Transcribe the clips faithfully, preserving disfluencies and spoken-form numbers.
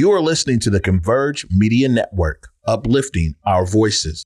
You are listening to the Converge Media Network, uplifting our voices.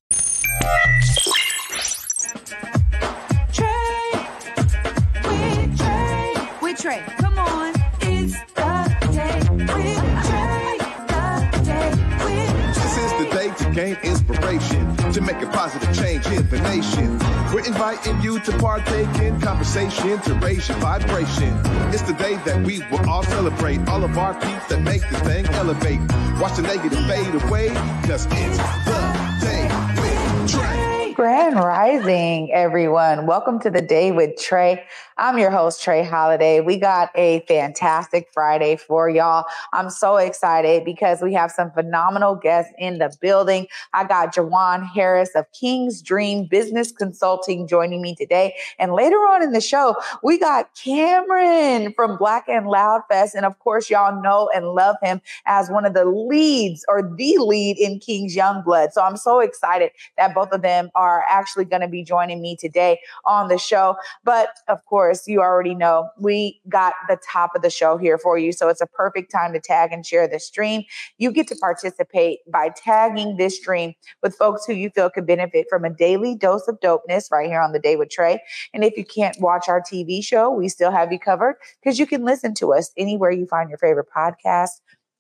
Gain inspiration to make a positive change in the nation. We're inviting you to partake in conversation to raise your vibration. It's the day that we will all celebrate all of our peeps that make this thing elevate. Watch the negative fade away, because it's the day with Trey. Grand Rising, everyone. Welcome to the Day with Trey. I'm your host, Trey Holiday. We got a fantastic Friday for y'all. I'm so excited because we have some phenomenal guests in the building. I got Jawan Harris of King's Dream Business Consulting joining me today. And later on in the show, we got Cameron from Black and Loud Fest. And of course, y'all know and love him as one of the leads or the lead in King's Youngblood. So I'm so excited that both of them are actually going to be joining me today on the show. But of course, you already know we got the top of the show here for you. So it's a perfect time to tag and share the stream. You get to participate by tagging this stream with folks who you feel could benefit from a daily dose of dopeness right here on The Day with Trey. And if you can't watch our T V show, we still have you covered because you can listen to us anywhere you find your favorite podcast.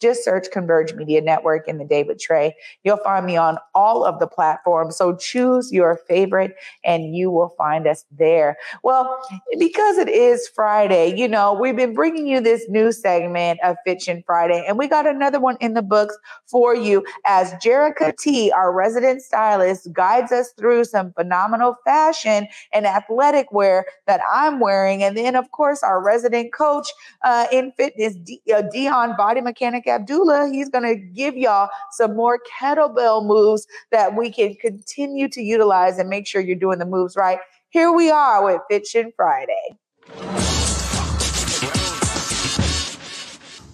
Just search Converge Media Network and The Day with Trey. You'll find me on all of the platforms. So choose your favorite and you will find us there. Well, because it is Friday, you know, we've been bringing you this new segment of Fiction Friday, and we got another one in the books for you as Jerica T, our resident stylist, guides us through some phenomenal fashion and athletic wear that I'm wearing. And then, of course, our resident coach uh, in fitness, D- uh, Dion Bodi Mechanik, Abdullah, he's going to give y'all some more kettlebell moves that we can continue to utilize and make sure you're doing the moves right. Here we are with Fiction Friday.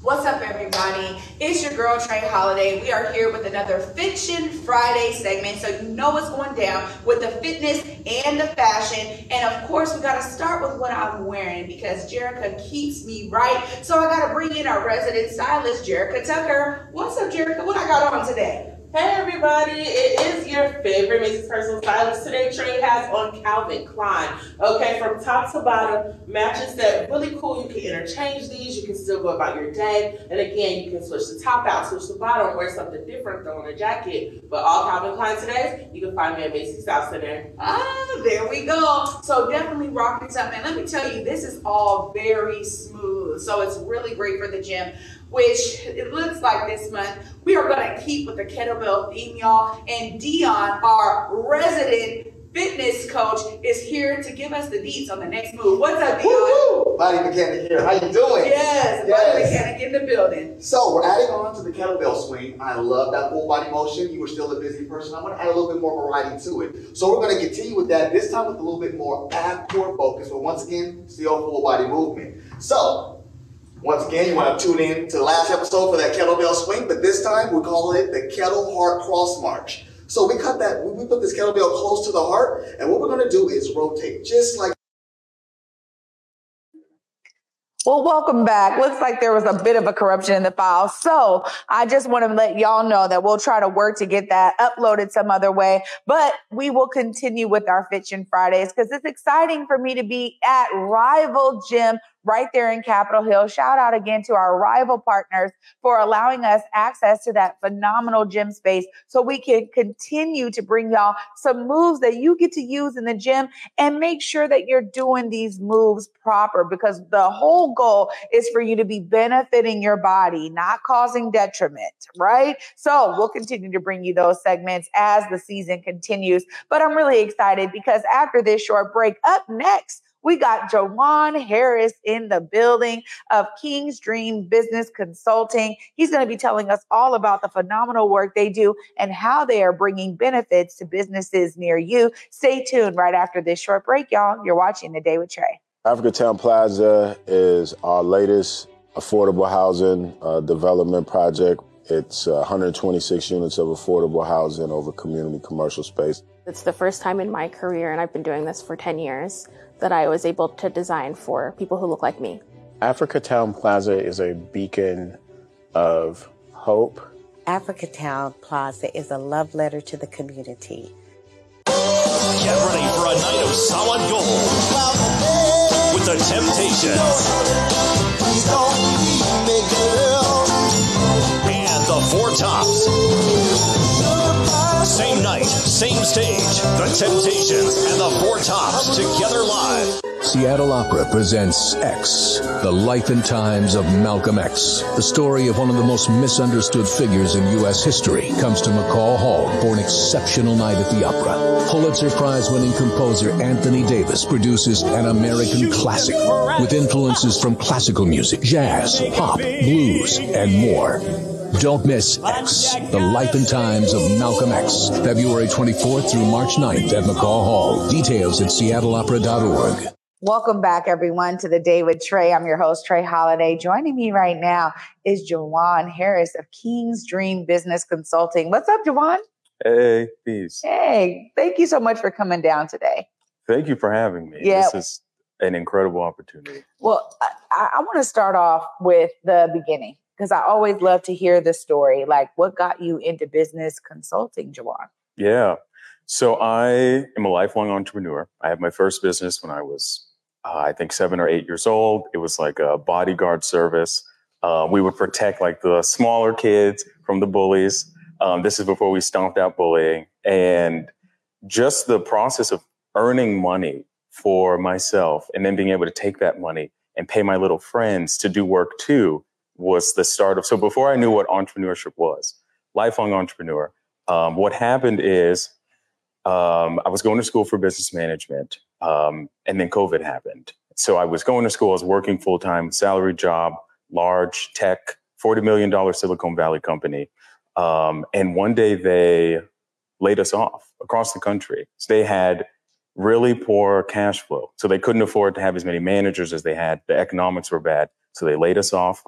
What's up, everybody? It's your girl, Trey Holiday. We are here with another Fiction Friday segment, so you know what's going down with the fitness and the fashion. And of course, we gotta start with what I'm wearing because Jerica keeps me right. So I gotta bring in our resident stylist, Jerica Tucker. What's up, Jerica? What I got on today? Hey, everybody. It is your favorite Macy's personal stylist. Today, Trey has on Calvin Klein. Okay, from top to bottom, matches that really cool. You can interchange these. You can still go about your day. And again, you can switch the top out, switch the bottom, wear something different, throw on a jacket. But all Calvin Klein today, you can find me at Macy's Southcenter. Ah, there we go. So definitely rock these up. And let me tell you, this is all very smooth. So it's really great for the gym, which it looks like this month we are going to keep with the kettlebell theme, y'all. And Dion, our resident fitness coach, is here to give us the deets on the next move. What's up, Dion? Woo-hoo. Body Mechanic here. How you doing? Yes, yes. Body Mechanic in the building. So we're adding on to the kettlebell swing. I love that full body motion. You were still a busy person. I'm going to add a little bit more variety to it. So we're going to continue with that, this time with a little bit more ab-core focus, but once again, still full body movement. So once again, you want to tune in to the last episode for that kettlebell swing, but this time we call it the Kettle Heart Cross March. So we cut that, we put this kettlebell close to the heart, and what we're going to do is rotate just like. Well, welcome back. Looks like there was a bit of a corruption in the file. So I just want to let y'all know that we'll try to work to get that uploaded some other way. But we will continue with our Fiction Fridays because it's exciting for me to be at Rival Gym right there in Capitol Hill. Shout out again to our Rival partners for allowing us access to that phenomenal gym space so we can continue to bring y'all some moves that you get to use in the gym and make sure that you're doing these moves proper, because the whole goal is for you to be benefiting your body, not causing detriment, right? So we'll continue to bring you those segments as the season continues. But I'm really excited because after this short break, up next, we got Jawan Harris in the building of King's Dream Business Consulting. He's going to be telling us all about the phenomenal work they do and how they are bringing benefits to businesses near you. Stay tuned right after this short break, y'all. You're watching The Day with Trey. Africatown Plaza is our latest affordable housing uh, development project. It's uh, one hundred twenty-six units of affordable housing over community commercial space. It's the first time in my career, and I've been doing this for ten years, that I was able to design for people who look like me. Africatown Plaza is a beacon of hope. Africatown Plaza is a love letter to the community. Get ready for a night of solid gold with the Temptations and the Four Tops. Same night, same stage, the Temptations and the Four Tops together live. Seattle Opera presents X, the life and times of Malcolm X. The story of one of the most misunderstood figures in U S history comes to McCall Hall for an exceptional night at the opera. Pulitzer Prize-winning composer Anthony Davis produces an American classic with influences from classical music, jazz, pop, blues, and more. Don't miss X, the life and times of Malcolm X, February twenty-fourth through March ninth at McCall Hall. Details at seattle opera dot org. Welcome back, everyone, to The Day with Trey. I'm your host, Trey Holiday. Joining me right now is Jawan Harris of King's Dream Business Consulting. What's up, Jawan? Hey, peace. Hey, thank you so much for coming down today. Thank you for having me. Yeah. This is an incredible opportunity. Well, I, I want to start off with the beginning, because I always love to hear the story. Like, what got you into business consulting, Jawan? Yeah. So I am a lifelong entrepreneur. I had my first business when I was Uh, I think seven or eight years old. It was like a bodyguard service. Uh, we would protect like the smaller kids from the bullies. Um, this is before we stomped out bullying. And just the process of earning money for myself and then being able to take that money and pay my little friends to do work too was the start of. So before I knew what entrepreneurship was, lifelong entrepreneur, um, what happened is um, I was going to school for business management. Um, and then COVID happened. So I was going to school, I was working full-time, salary job, large tech, forty million dollars Silicon Valley company. Um, and one day they laid us off across the country. So they had really poor cash flow. So they couldn't afford to have as many managers as they had. The economics were bad. So they laid us off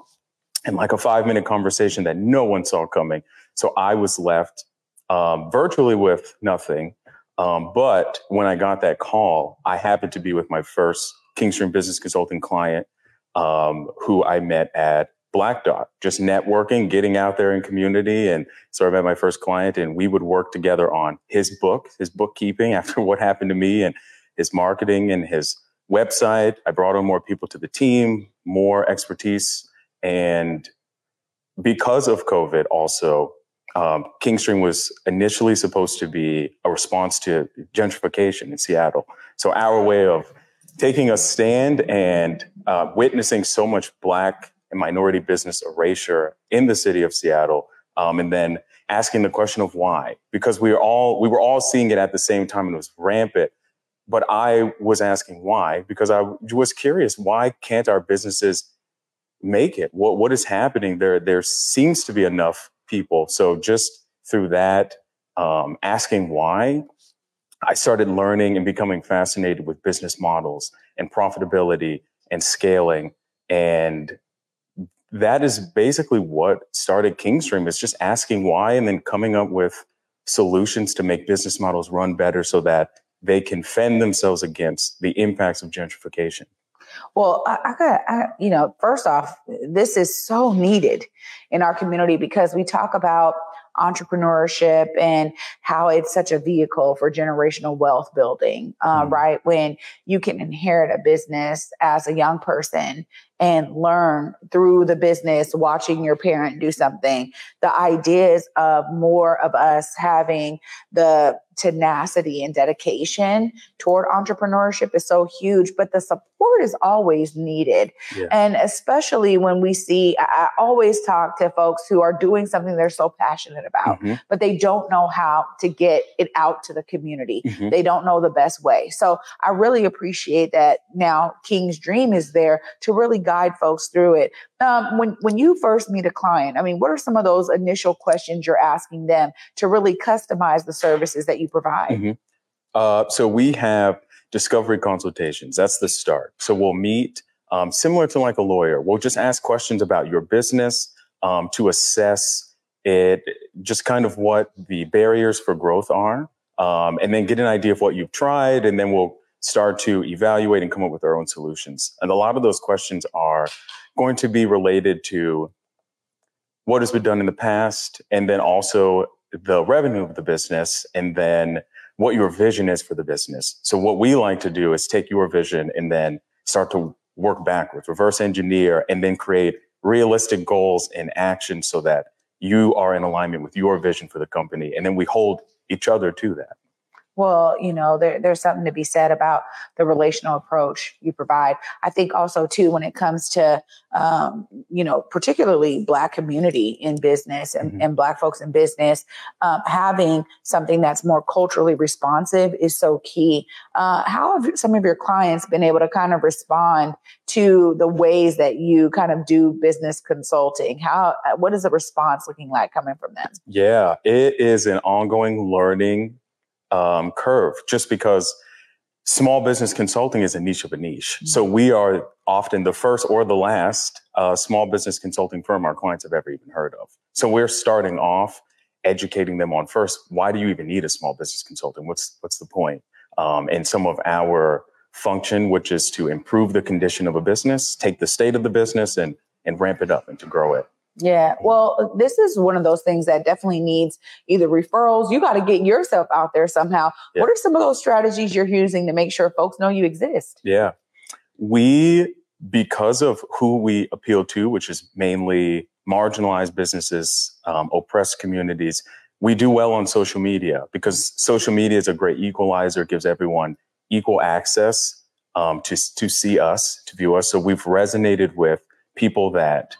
in like a five-minute conversation that no one saw coming. So I was left um, virtually with nothing. Um, but when I got that call, I happened to be with my first King's Dream Business Consulting client, um, who I met at Black Dot, just networking, getting out there in community. And so I met my first client, and we would work together on his book, his bookkeeping after what happened to me, and his marketing and his website. I brought on more people to the team, more expertise. And because of COVID also, Um, King's Dream was initially supposed to be a response to gentrification in Seattle. So our way of taking a stand and uh, witnessing so much Black and minority business erasure in the city of Seattle, um, and then asking the question of why, because we were all we were all seeing it at the same time and it was rampant. But I was asking why, because I was curious, why can't our businesses make it? What what is happening there? There seems to be enough people. So just through that, um, asking why, I started learning and becoming fascinated with business models and profitability and scaling. And that is basically what started King's Dream, is just asking why and then coming up with solutions to make business models run better so that they can fend themselves against the impacts of gentrification. Well, I, I got, I, you know, first off, this is so needed in our community, because we talk about entrepreneurship and how it's such a vehicle for generational wealth building, uh, mm-hmm. right? When you can inherit a business as a young person and learn through the business, watching your parent do something, the ideas of more of us having the tenacity and dedication toward entrepreneurship is so huge, but the support is always needed. Yeah. And especially when we see, I always talk to folks who are doing something they're so passionate about, mm-hmm. but they don't know how to get it out to the community. Mm-hmm. They don't know the best way. So I really appreciate that now King's Dream is there to really guide folks through it. Um, when, when you first meet a client, I mean, what are some of those initial questions you're asking them to really customize the services that you provide? Mm-hmm. Uh, so we have discovery consultations. That's the start. So we'll meet, um, similar to like a lawyer. We'll just ask questions about your business, um, to assess it, just kind of what the barriers for growth are, um, and then get an idea of what you've tried. And then we'll start to evaluate and come up with our own solutions. And a lot of those questions are going to be related to what has been done in the past, and then also the revenue of the business, and then what your vision is for the business. So what we like to do is take your vision and then start to work backwards, reverse engineer, and then create realistic goals and action so that you are in alignment with your vision for the company. And then we hold each other to that. Well, you know, there, there's something to be said about the relational approach you provide. I think also, too, when it comes to, um, you know, particularly Black community in business and, mm-hmm. and Black folks in business, um, having something that's more culturally responsive is so key. Uh, how have some of your clients been able to kind of respond to the ways that you kind of do business consulting? How, what is the response looking like coming from them? Yeah, it is an ongoing learning Um, curve, just because small business consulting is a niche of a niche. Mm-hmm. So we are often the first or the last uh, small business consulting firm our clients have ever even heard of. So we're starting off educating them on, first, why do you even need a small business consultant? What's what's the point? Um, and some of our function, which is to improve the condition of a business, take the state of the business and and ramp it up and to grow it. Yeah. Well, this is one of those things that definitely needs either referrals. You got to get yourself out there somehow. Yeah. What are some of those strategies you're using to make sure folks know you exist? Yeah. We, because of who we appeal to, which is mainly marginalized businesses, um, oppressed communities, we do well on social media because social media is a great equalizer, gives everyone equal access um, to, to see us, to view us. So we've resonated with people that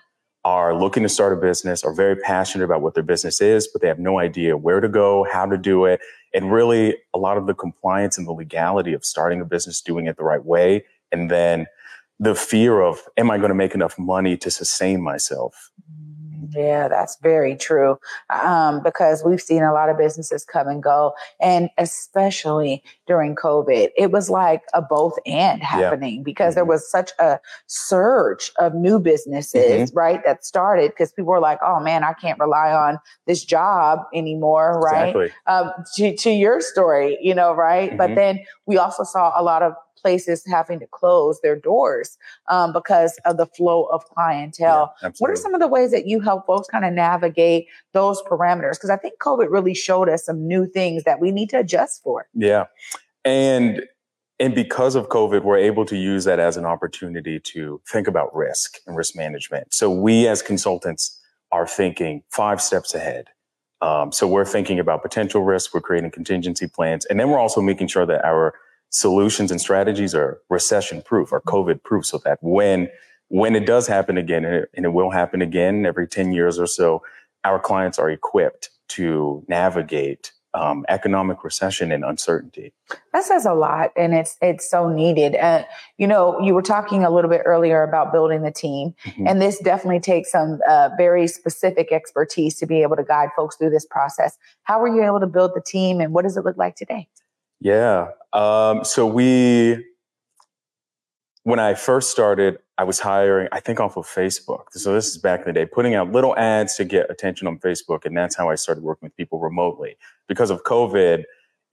are looking to start a business, are very passionate about what their business is, but they have no idea where to go, how to do it. And really a lot of the compliance and the legality of starting a business, doing it the right way. And then the fear of, am I going to make enough money to sustain myself? Yeah, that's very true, um, because we've seen a lot of businesses come and go. And especially during COVID, it was like a both and happening yeah. because mm-hmm. there was such a surge of new businesses, mm-hmm. right, that started because people were like, oh, man, I can't rely on this job anymore. Right. Exactly. Um, to, to your story, you know, right. Mm-hmm. But then we also saw a lot of places having to close their doors um, because of the flow of clientele. Yeah, what are some of the ways that you help folks kind of navigate those parameters? Because I think COVID really showed us some new things that we need to adjust for. Yeah. And and because of COVID, we're able to use that as an opportunity to think about risk and risk management. So we as consultants are thinking five steps ahead. Um, so we're thinking about potential risk. We're creating contingency plans. And then we're also making sure that our solutions and strategies are recession proof or COVID proof so that when when it does happen again, and it, and it will happen again every ten years or so, our clients are equipped to navigate um, economic recession and uncertainty. That says a lot, and it's it's so needed. Uh, you know, you were talking a little bit earlier about building the team, mm-hmm. and this definitely takes some uh, very specific expertise to be able to guide folks through this process. How were you able to build the team, and what does it look like today? Yeah. Um, so we, when I first started, I was hiring, I think off of Facebook. So this is back in the day, putting out little ads to get attention on Facebook. And that's how I started working with people remotely. Because of COVID,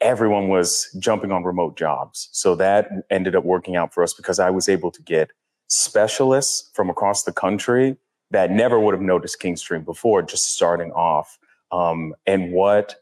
everyone was jumping on remote jobs. So that ended up working out for us because I was able to get specialists from across the country that never would have noticed King's Dream before, just starting off. Um, and what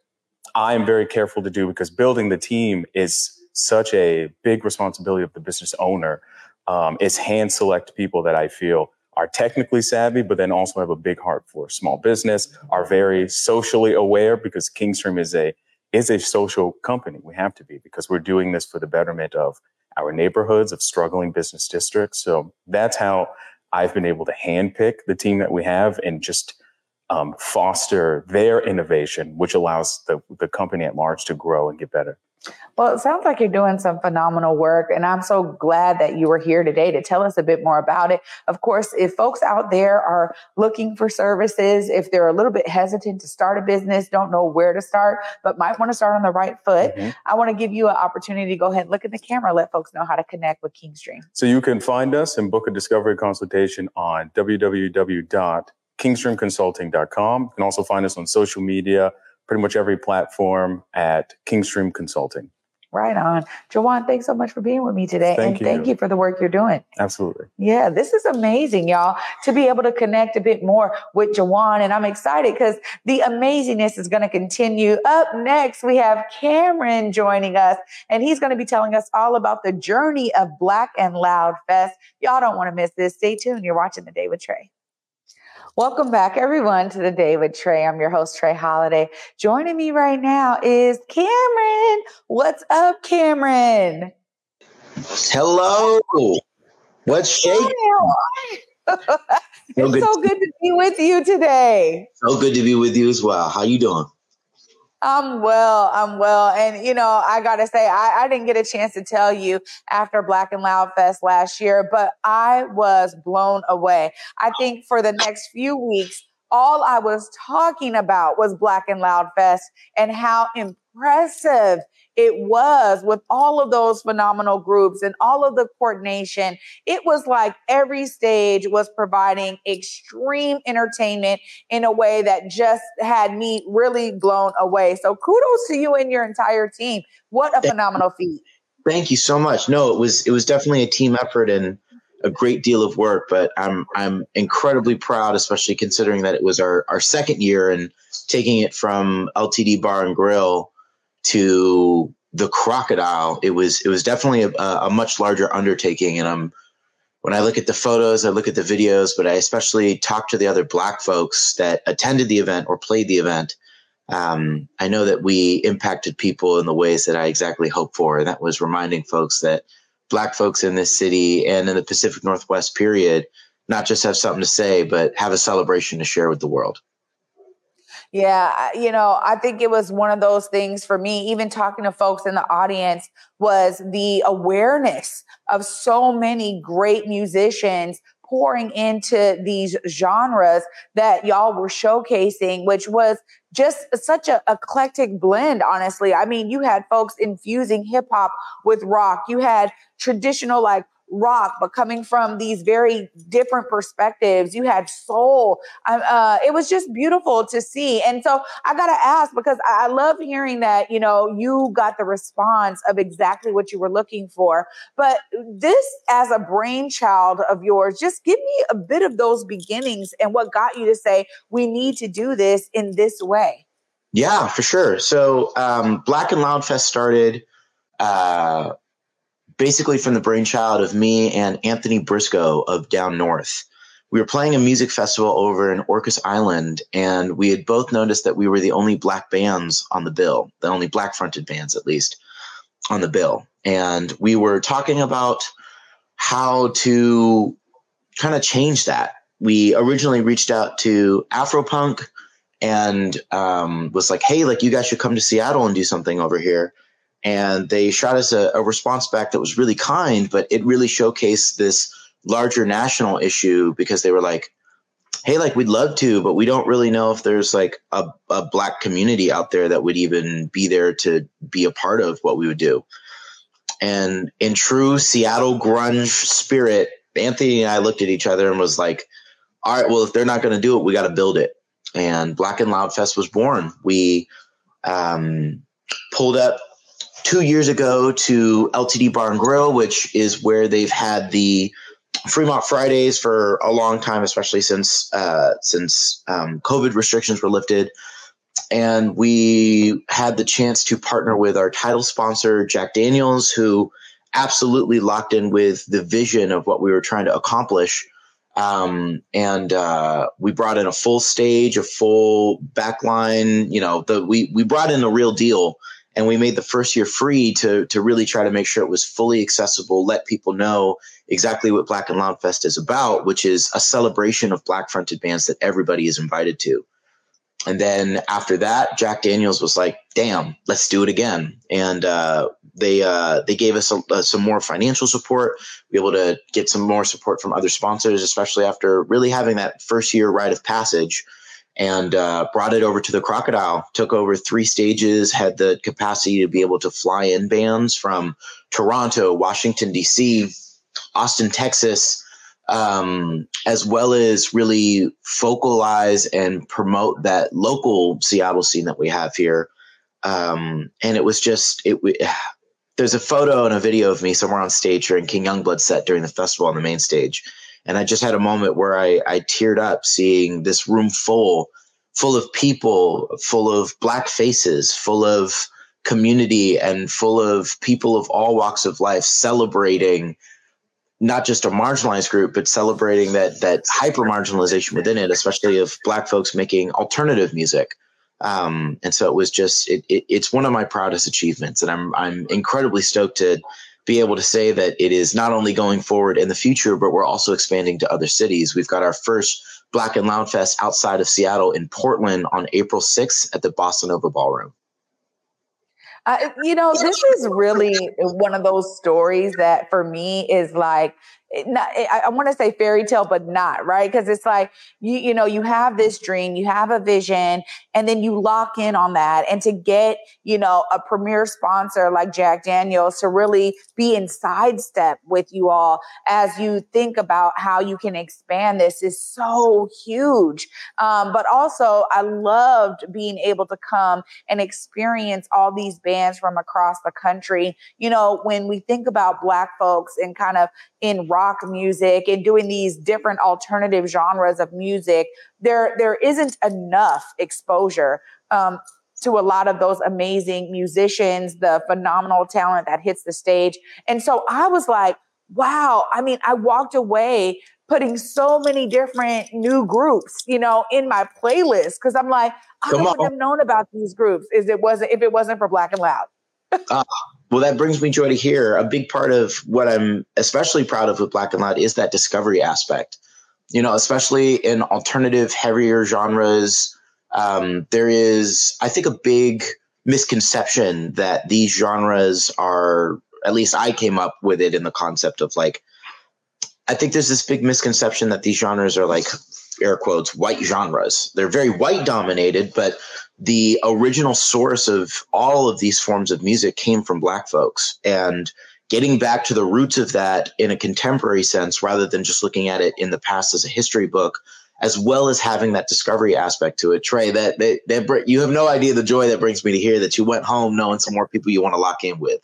I am very careful to do, because building the team is such a big responsibility of the business owner, um, is hand select people that I feel are technically savvy, but then also have a big heart for small business, are very socially aware, because King's Dream is a, is a social company. We have to be, because we're doing this for the betterment of our neighborhoods, of struggling business districts. So that's how I've been able to handpick the team that we have and just Um, foster their innovation, which allows the, the company at large to grow and get better. Well, it sounds like you're doing some phenomenal work, and I'm so glad that you were here today to tell us a bit more about it. Of course, if folks out there are looking for services, if they're a little bit hesitant to start a business, don't know where to start, but might want to start on the right foot, mm-hmm. I want to give you an opportunity to go ahead and look at the camera, let folks know how to connect with King's Dream. So you can find us and book a discovery consultation on w w w dot kingstream consulting dot com. You can also find us on social media, pretty much every platform at King's Dream Consulting. Right on. Jawan, thanks so much for being with me today. Thank and you. Thank you for the work you're doing. Absolutely. Yeah, this is amazing, y'all, to be able to connect a bit more with Jawan. And I'm excited because the amazingness is going to continue. Up next, we have Cameron joining us, and he's going to be telling us all about the journey of Black and Loud Fest. Y'all don't want to miss this. Stay tuned. You're watching The Day with Trey. Welcome back, everyone, to The Day with Trey. I'm your host, Trey Holiday. Joining me right now is Cameron. What's up, Cameron? Hello. What's shaking? It's so good. so good to be with you today. So good to be with you as well. How you doing? I'm well. I'm well. And, you know, I got to say, I, I didn't get a chance to tell you after Black and Loud Fest last year, but I was blown away. I think for the next few weeks, all I was talking about was Black and Loud Fest and how impressive it was with all of those phenomenal groups and all of the coordination. It was like every stage was providing extreme entertainment in a way that just had me really blown away. So kudos to you and your entire team. What a phenomenal feat. Thank you so much. No, it was it was definitely a team effort and a great deal of work, but I'm I'm incredibly proud, especially considering that it was our, our second year and taking it from L T D Bar and Grill to the Crocodile. It was it was definitely a, a much larger undertaking, and I'm when I look at the photos, I look at the videos, but I especially talk to the other Black folks that attended the event or played the event. Um, I know that we impacted people in the ways that I exactly hoped for, and that was reminding folks that Black folks in this city and in the Pacific Northwest period not just have something to say, but have a celebration to share with the world. Yeah, you know, I think it was one of those things for me, even talking to folks in the audience, was the awareness of so many great musicians pouring into these genres that y'all were showcasing, which was just such an eclectic blend, honestly. I mean, you had folks infusing hip hop with rock. You had traditional, like, rock, but coming from these very different perspectives. You had soul. Uh, it was just beautiful to see. And so I got to ask, because I love hearing that, you know, you got the response of exactly what you were looking for. But this, as a brainchild of yours, just give me a bit of those beginnings and what got you to say, we need to do this in this way. Yeah, for sure. So um, Black and Loud Fest started uh basically from the brainchild of me and Anthony Briscoe of Down North. We were playing a music festival over in Orcas Island, and we had both noticed that we were the only Black bands on the bill, the only Black fronted bands, at least, on the bill. And we were talking about how to kind of change that. We originally reached out to Afropunk and um, was like, hey, like, you guys should come to Seattle and do something over here. And they shot us a, a response back that was really kind, but it really showcased this larger national issue, because they were like, hey, like, we'd love to, but we don't really know if there's like a, a Black community out there that would even be there to be a part of what we would do. And in true Seattle grunge spirit, Anthony and I looked at each other and was like, all right, well, if they're not going to do it, we got to build it. And Black and Loud Fest was born. We um, pulled up two years ago to L T D Bar and Grill, which is where they've had the Fremont Fridays for a long time, especially since uh, since um, COVID restrictions were lifted. And we had the chance to partner with our title sponsor, Jack Daniel's, who absolutely locked in with the vision of what we were trying to accomplish. Um, and uh, we brought in a full stage, a full backline. You know, the, we we brought in the real deal. And we made the first year free to to really try to make sure it was fully accessible, let people know exactly what Black and Loud Fest is about, which is a celebration of Black fronted bands that everybody is invited to. And then after that, Jack Daniel's was like, damn, let's do it again. And uh, they uh, they gave us a, a, some more financial support, be able to get some more support from other sponsors, especially after really having that first year rite of passage. And uh, brought it over to the Crocodile, took over three stages, had the capacity to be able to fly in bands from Toronto, Washington, D C, Austin, Texas, um, as well as really focalize and promote that local Seattle scene that we have here. Um, and it was just, it there's a photo and a video of me somewhere on stage during King Youngblood's set during the festival on the main stage. And I just had a moment where I, I teared up seeing this room full, full of people, full of Black faces, full of community, and full of people of all walks of life celebrating not just a marginalized group, but celebrating that that hyper marginalization within it, especially of Black folks making alternative music. Um, and so it was just it, it, it's one of my proudest achievements. And I'm I'm incredibly stoked to be able to say that it is not only going forward in the future, but we're also expanding to other cities. We've got our first Black and Loud Fest outside of Seattle in Portland on April sixth at the Bossa Nova Ballroom. Uh, you know, this is really one of those stories that for me is like, not, I, I want to say fairy tale, but not, right? Because it's like, you, you know, you have this dream, you have a vision, and then you lock in on that. And to get, you know, a premier sponsor like Jack Daniel's to really be in sidestep with you all as you think about how you can expand this is so huge. Um, but also, I loved being able to come and experience all these bands from across the country. You know, when we think about Black folks and kind of in rock music and doing these different alternative genres of music, there there isn't enough exposure um, to a lot of those amazing musicians, the phenomenal talent that hits the stage. And so I was like, wow, I mean, I walked away putting so many different new groups, you know, in my playlist, because I'm like, I Come wouldn't on. have known about these groups if it wasn't, if it wasn't for Black and Loud. uh. Well, that brings me joy to hear. A big part of what I'm especially proud of with Black and Loud is that discovery aspect. You know, especially in alternative, heavier genres, um, there is, I think, a big misconception that these genres are, at least I came up with it in the concept of like, I think there's this big misconception that these genres are like, air quotes, white genres. They're very white dominated, but the original source of all of these forms of music came from Black folks, and getting back to the roots of that in a contemporary sense, rather than just looking at it in the past as a history book, as well as having that discovery aspect to it. Trey, that, that, that you have no idea the joy that brings me to hear that you went home knowing some more people you want to lock in with.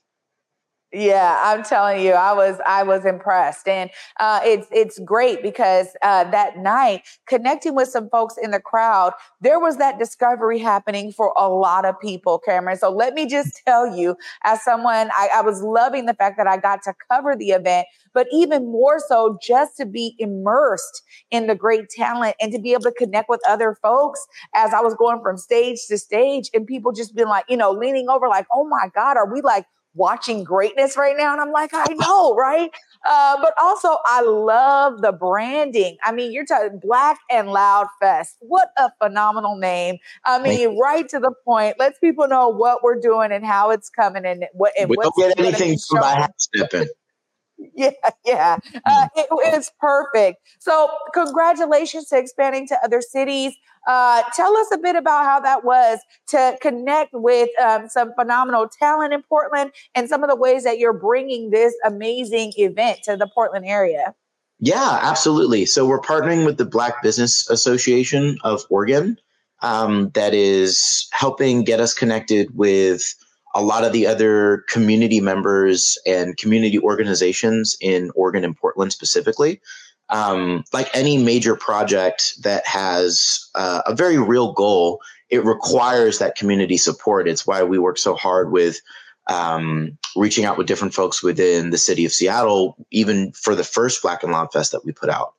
Yeah, I'm telling you, I was I was impressed. And uh, it's it's great because uh, that night, connecting with some folks in the crowd, there was that discovery happening for a lot of people, Cameron. So let me just tell you, as someone, I, I was loving the fact that I got to cover the event, but even more so just to be immersed in the great talent and to be able to connect with other folks as I was going from stage to stage and people just being like, you know, leaning over like, oh, my God, are we like watching greatness right now? And I'm like, I know, right? Uh, but also I love the branding. I mean, you're talking Black and Loud Fest. What a phenomenal name. I mean, right to the point, lets people know what we're doing and how it's coming and what, and we what's don't get anything from my half stepping. Yeah, yeah. Uh, it, it's perfect. So congratulations to expanding to other cities. Uh, tell us a bit about how that was to connect with um, some phenomenal talent in Portland and some of the ways that you're bringing this amazing event to the Portland area. Yeah, absolutely. So we're partnering with the Black Business Association of Oregon, um, that is helping get us connected with a lot of the other community members and community organizations in Oregon and Portland specifically. Um, like any major project that has uh, a very real goal, it requires that community support. It's why we work so hard with um, reaching out with different folks within the city of Seattle, even for the first Black and Loud Fest that we put out.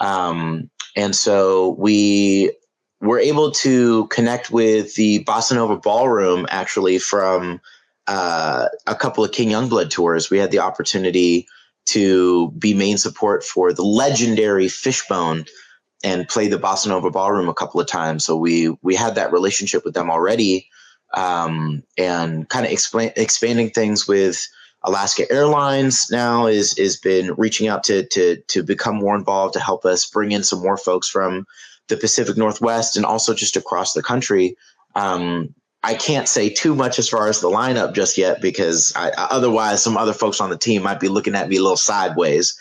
Um, and so we were able to connect with the Bossa Nova Ballroom, actually, from uh, a couple of King Youngblood tours. We had the opportunity to be main support for the legendary Fishbone and play the Bossa Nova Ballroom a couple of times. So we we had that relationship with them already, um, and kind of explain, expanding things with Alaska Airlines now is is been reaching out to to to become more involved to help us bring in some more folks from the Pacific Northwest and also just across the country. Um, I can't say too much as far as the lineup just yet, because I, otherwise some other folks on the team might be looking at me a little sideways.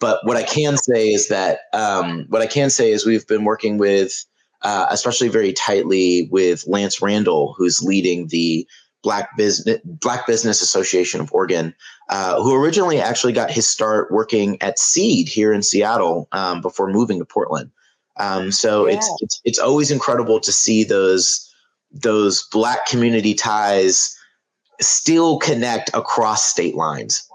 But what I can say is that um, what I can say is we've been working with, uh, especially very tightly with Lance Randall, who's leading the Black Business Black Business Association of Oregon, uh, who originally actually got his start working at Seed here in Seattle um, before moving to Portland. Um, so yeah. it's, it's it's always incredible to see those those Black community ties still connect across state lines.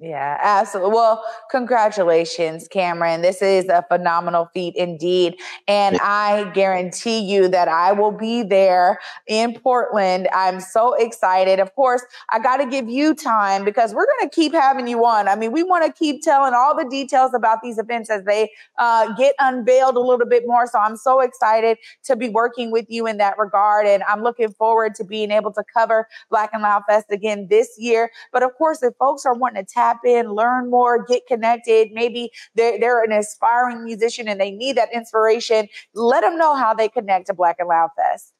Yeah, absolutely. Well, congratulations, Cameron. This is a phenomenal feat indeed. And I guarantee you that I will be there in Portland. I'm so excited. Of course, I got to give you time because we're going to keep having you on. I mean, we want to keep telling all the details about these events as they uh, get unveiled a little bit more. So I'm so excited to be working with you in that regard. And I'm looking forward to being able to cover Black and Loud Fest again this year. But of course, if folks are wanting to tap in, learn more, get connected. Maybe they're, they're an aspiring musician and they need that inspiration. Let them know how they connect to Black and Loud Fest.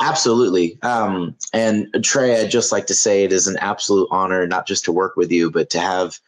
Absolutely. Um, and Trey, I'd just like to say it is an absolute honor not just to work with you, but to have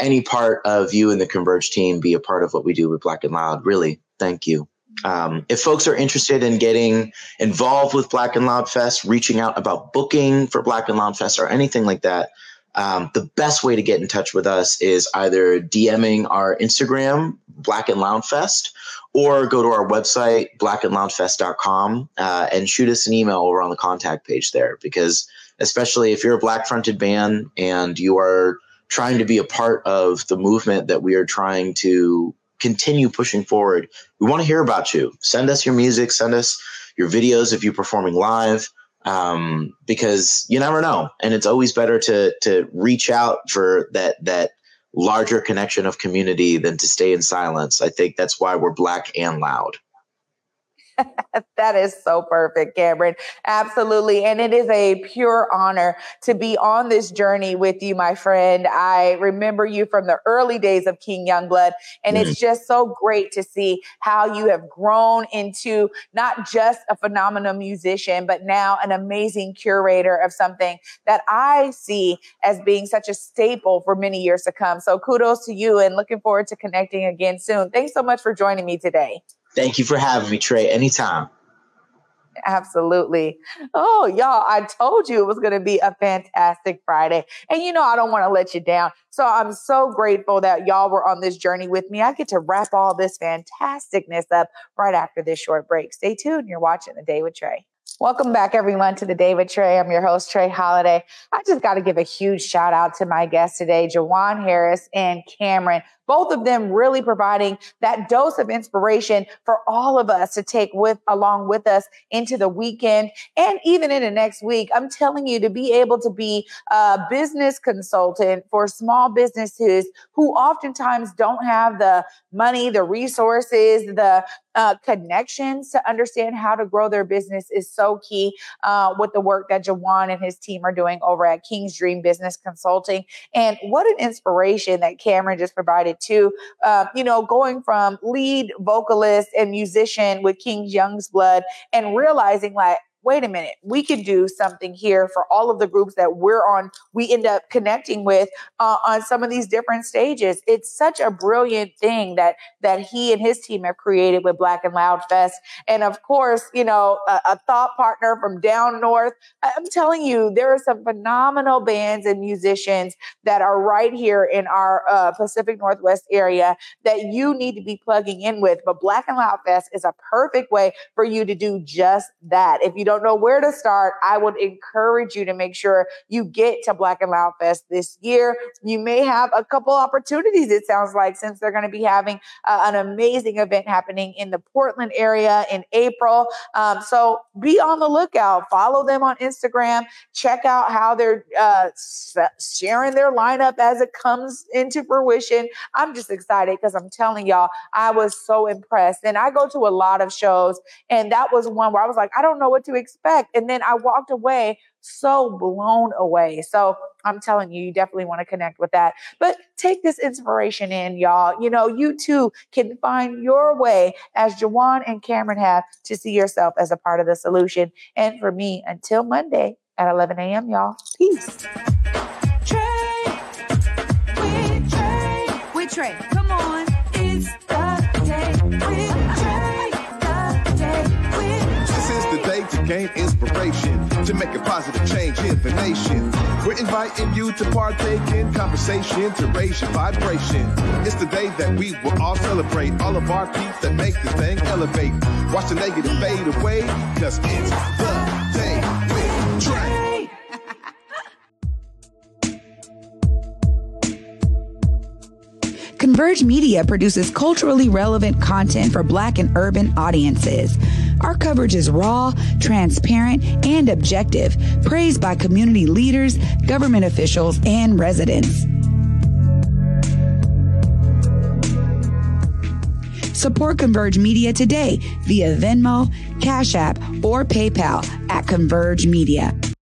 any part of you and the Converge team be a part of what we do with Black and Loud. Really, thank you. Um, if folks are interested in getting involved with Black and Loud Fest, reaching out about booking for Black and Loud Fest or anything like that, Um, the best way to get in touch with us is either DMing our Instagram, Black and Loud Fest, or go to our website, black and loud fest dot com, uh, and shoot us an email over on the contact page there. Because especially if you're a Black-fronted band and you are trying to be a part of the movement that we are trying to continue pushing forward, we want to hear about you. Send us your music. Send us your videos of you performing live. Um, because you never know. And it's always better to, to reach out for that, that larger connection of community than to stay in silence. I think that's why we're Black and Loud. That is so perfect, Cameron. Absolutely. And it is a pure honor to be on this journey with you, my friend. I remember you from the early days of King Youngblood, and mm. it's just so great to see how you have grown into not just a phenomenal musician, but now an amazing curator of something that I see as being such a staple for many years to come. So kudos to you and looking forward to connecting again soon. Thanks so much for joining me today. Thank you for having me, Trey. Anytime. Absolutely. Oh, y'all, I told you it was going to be a fantastic Friday. And, you know, I don't want to let you down. So I'm so grateful that y'all were on this journey with me. I get to wrap all this fantasticness up right after this short break. Stay tuned. You're watching The Day with Trey. Welcome back, everyone, to The Day with Trey. I'm your host, Trey Holiday. I just got to give a huge shout out to my guests today, Jawan Harris and Cameron. Both of them really providing that dose of inspiration for all of us to take with along with us into the weekend and even into next week. I'm telling you, to be able to be a business consultant for small businesses who oftentimes don't have the money, the resources, the uh, connections to understand how to grow their business is so key uh, with the work that Jawan and his team are doing over at King's Dream Business Consulting. And what an inspiration that Cameron just provided to, uh, you know, going from lead vocalist and musician with King Youngblood and realizing like, wait a minute, we can do something here for all of the groups that we're on. We end up connecting with uh, on some of these different stages. It's such a brilliant thing that that he and his team have created with Black and Loud Fest. And of course, you know, a, a thought partner from Down North. I'm telling you, there are some phenomenal bands and musicians that are right here in our uh, Pacific Northwest area that you need to be plugging in with. But Black and Loud Fest is a perfect way for you to do just that. If you don't know where to start, I would encourage you to make sure you get to Black and Loud Fest this year. You may have a couple opportunities, it sounds like, since they're going to be having uh, an amazing event happening in the Portland area in April. Um, so be on the lookout. Follow them on Instagram. Check out how they're uh, sharing their lineup as it comes into fruition. I'm just excited because I'm telling y'all, I was so impressed. And I go to a lot of shows, and that was one where I was like, I don't know what to expect. And then I walked away so blown away. So I'm telling you, you definitely want to connect with that. But take this inspiration in, y'all. You know, you too can find your way, as Jawan and Cameron have, to see yourself as a part of the solution. And for me, until Monday at eleven a.m., y'all, peace. Trey, with Trey, with Trey, come on, it's the day with Trey. This is The Day to gain inspiration, to make a positive change in the nation. We're inviting you to partake in conversation, to raise your vibration. It's the day that we will all celebrate all of our peeps that make this thing elevate. Watch the negative fade away, cause it's the day with Trey. Converge Media produces culturally relevant content for Black and urban audiences. Our coverage is raw, transparent, and objective, praised by community leaders, government officials, and residents. Support Converge Media today via Venmo, Cash App, or PayPal at Converge Media.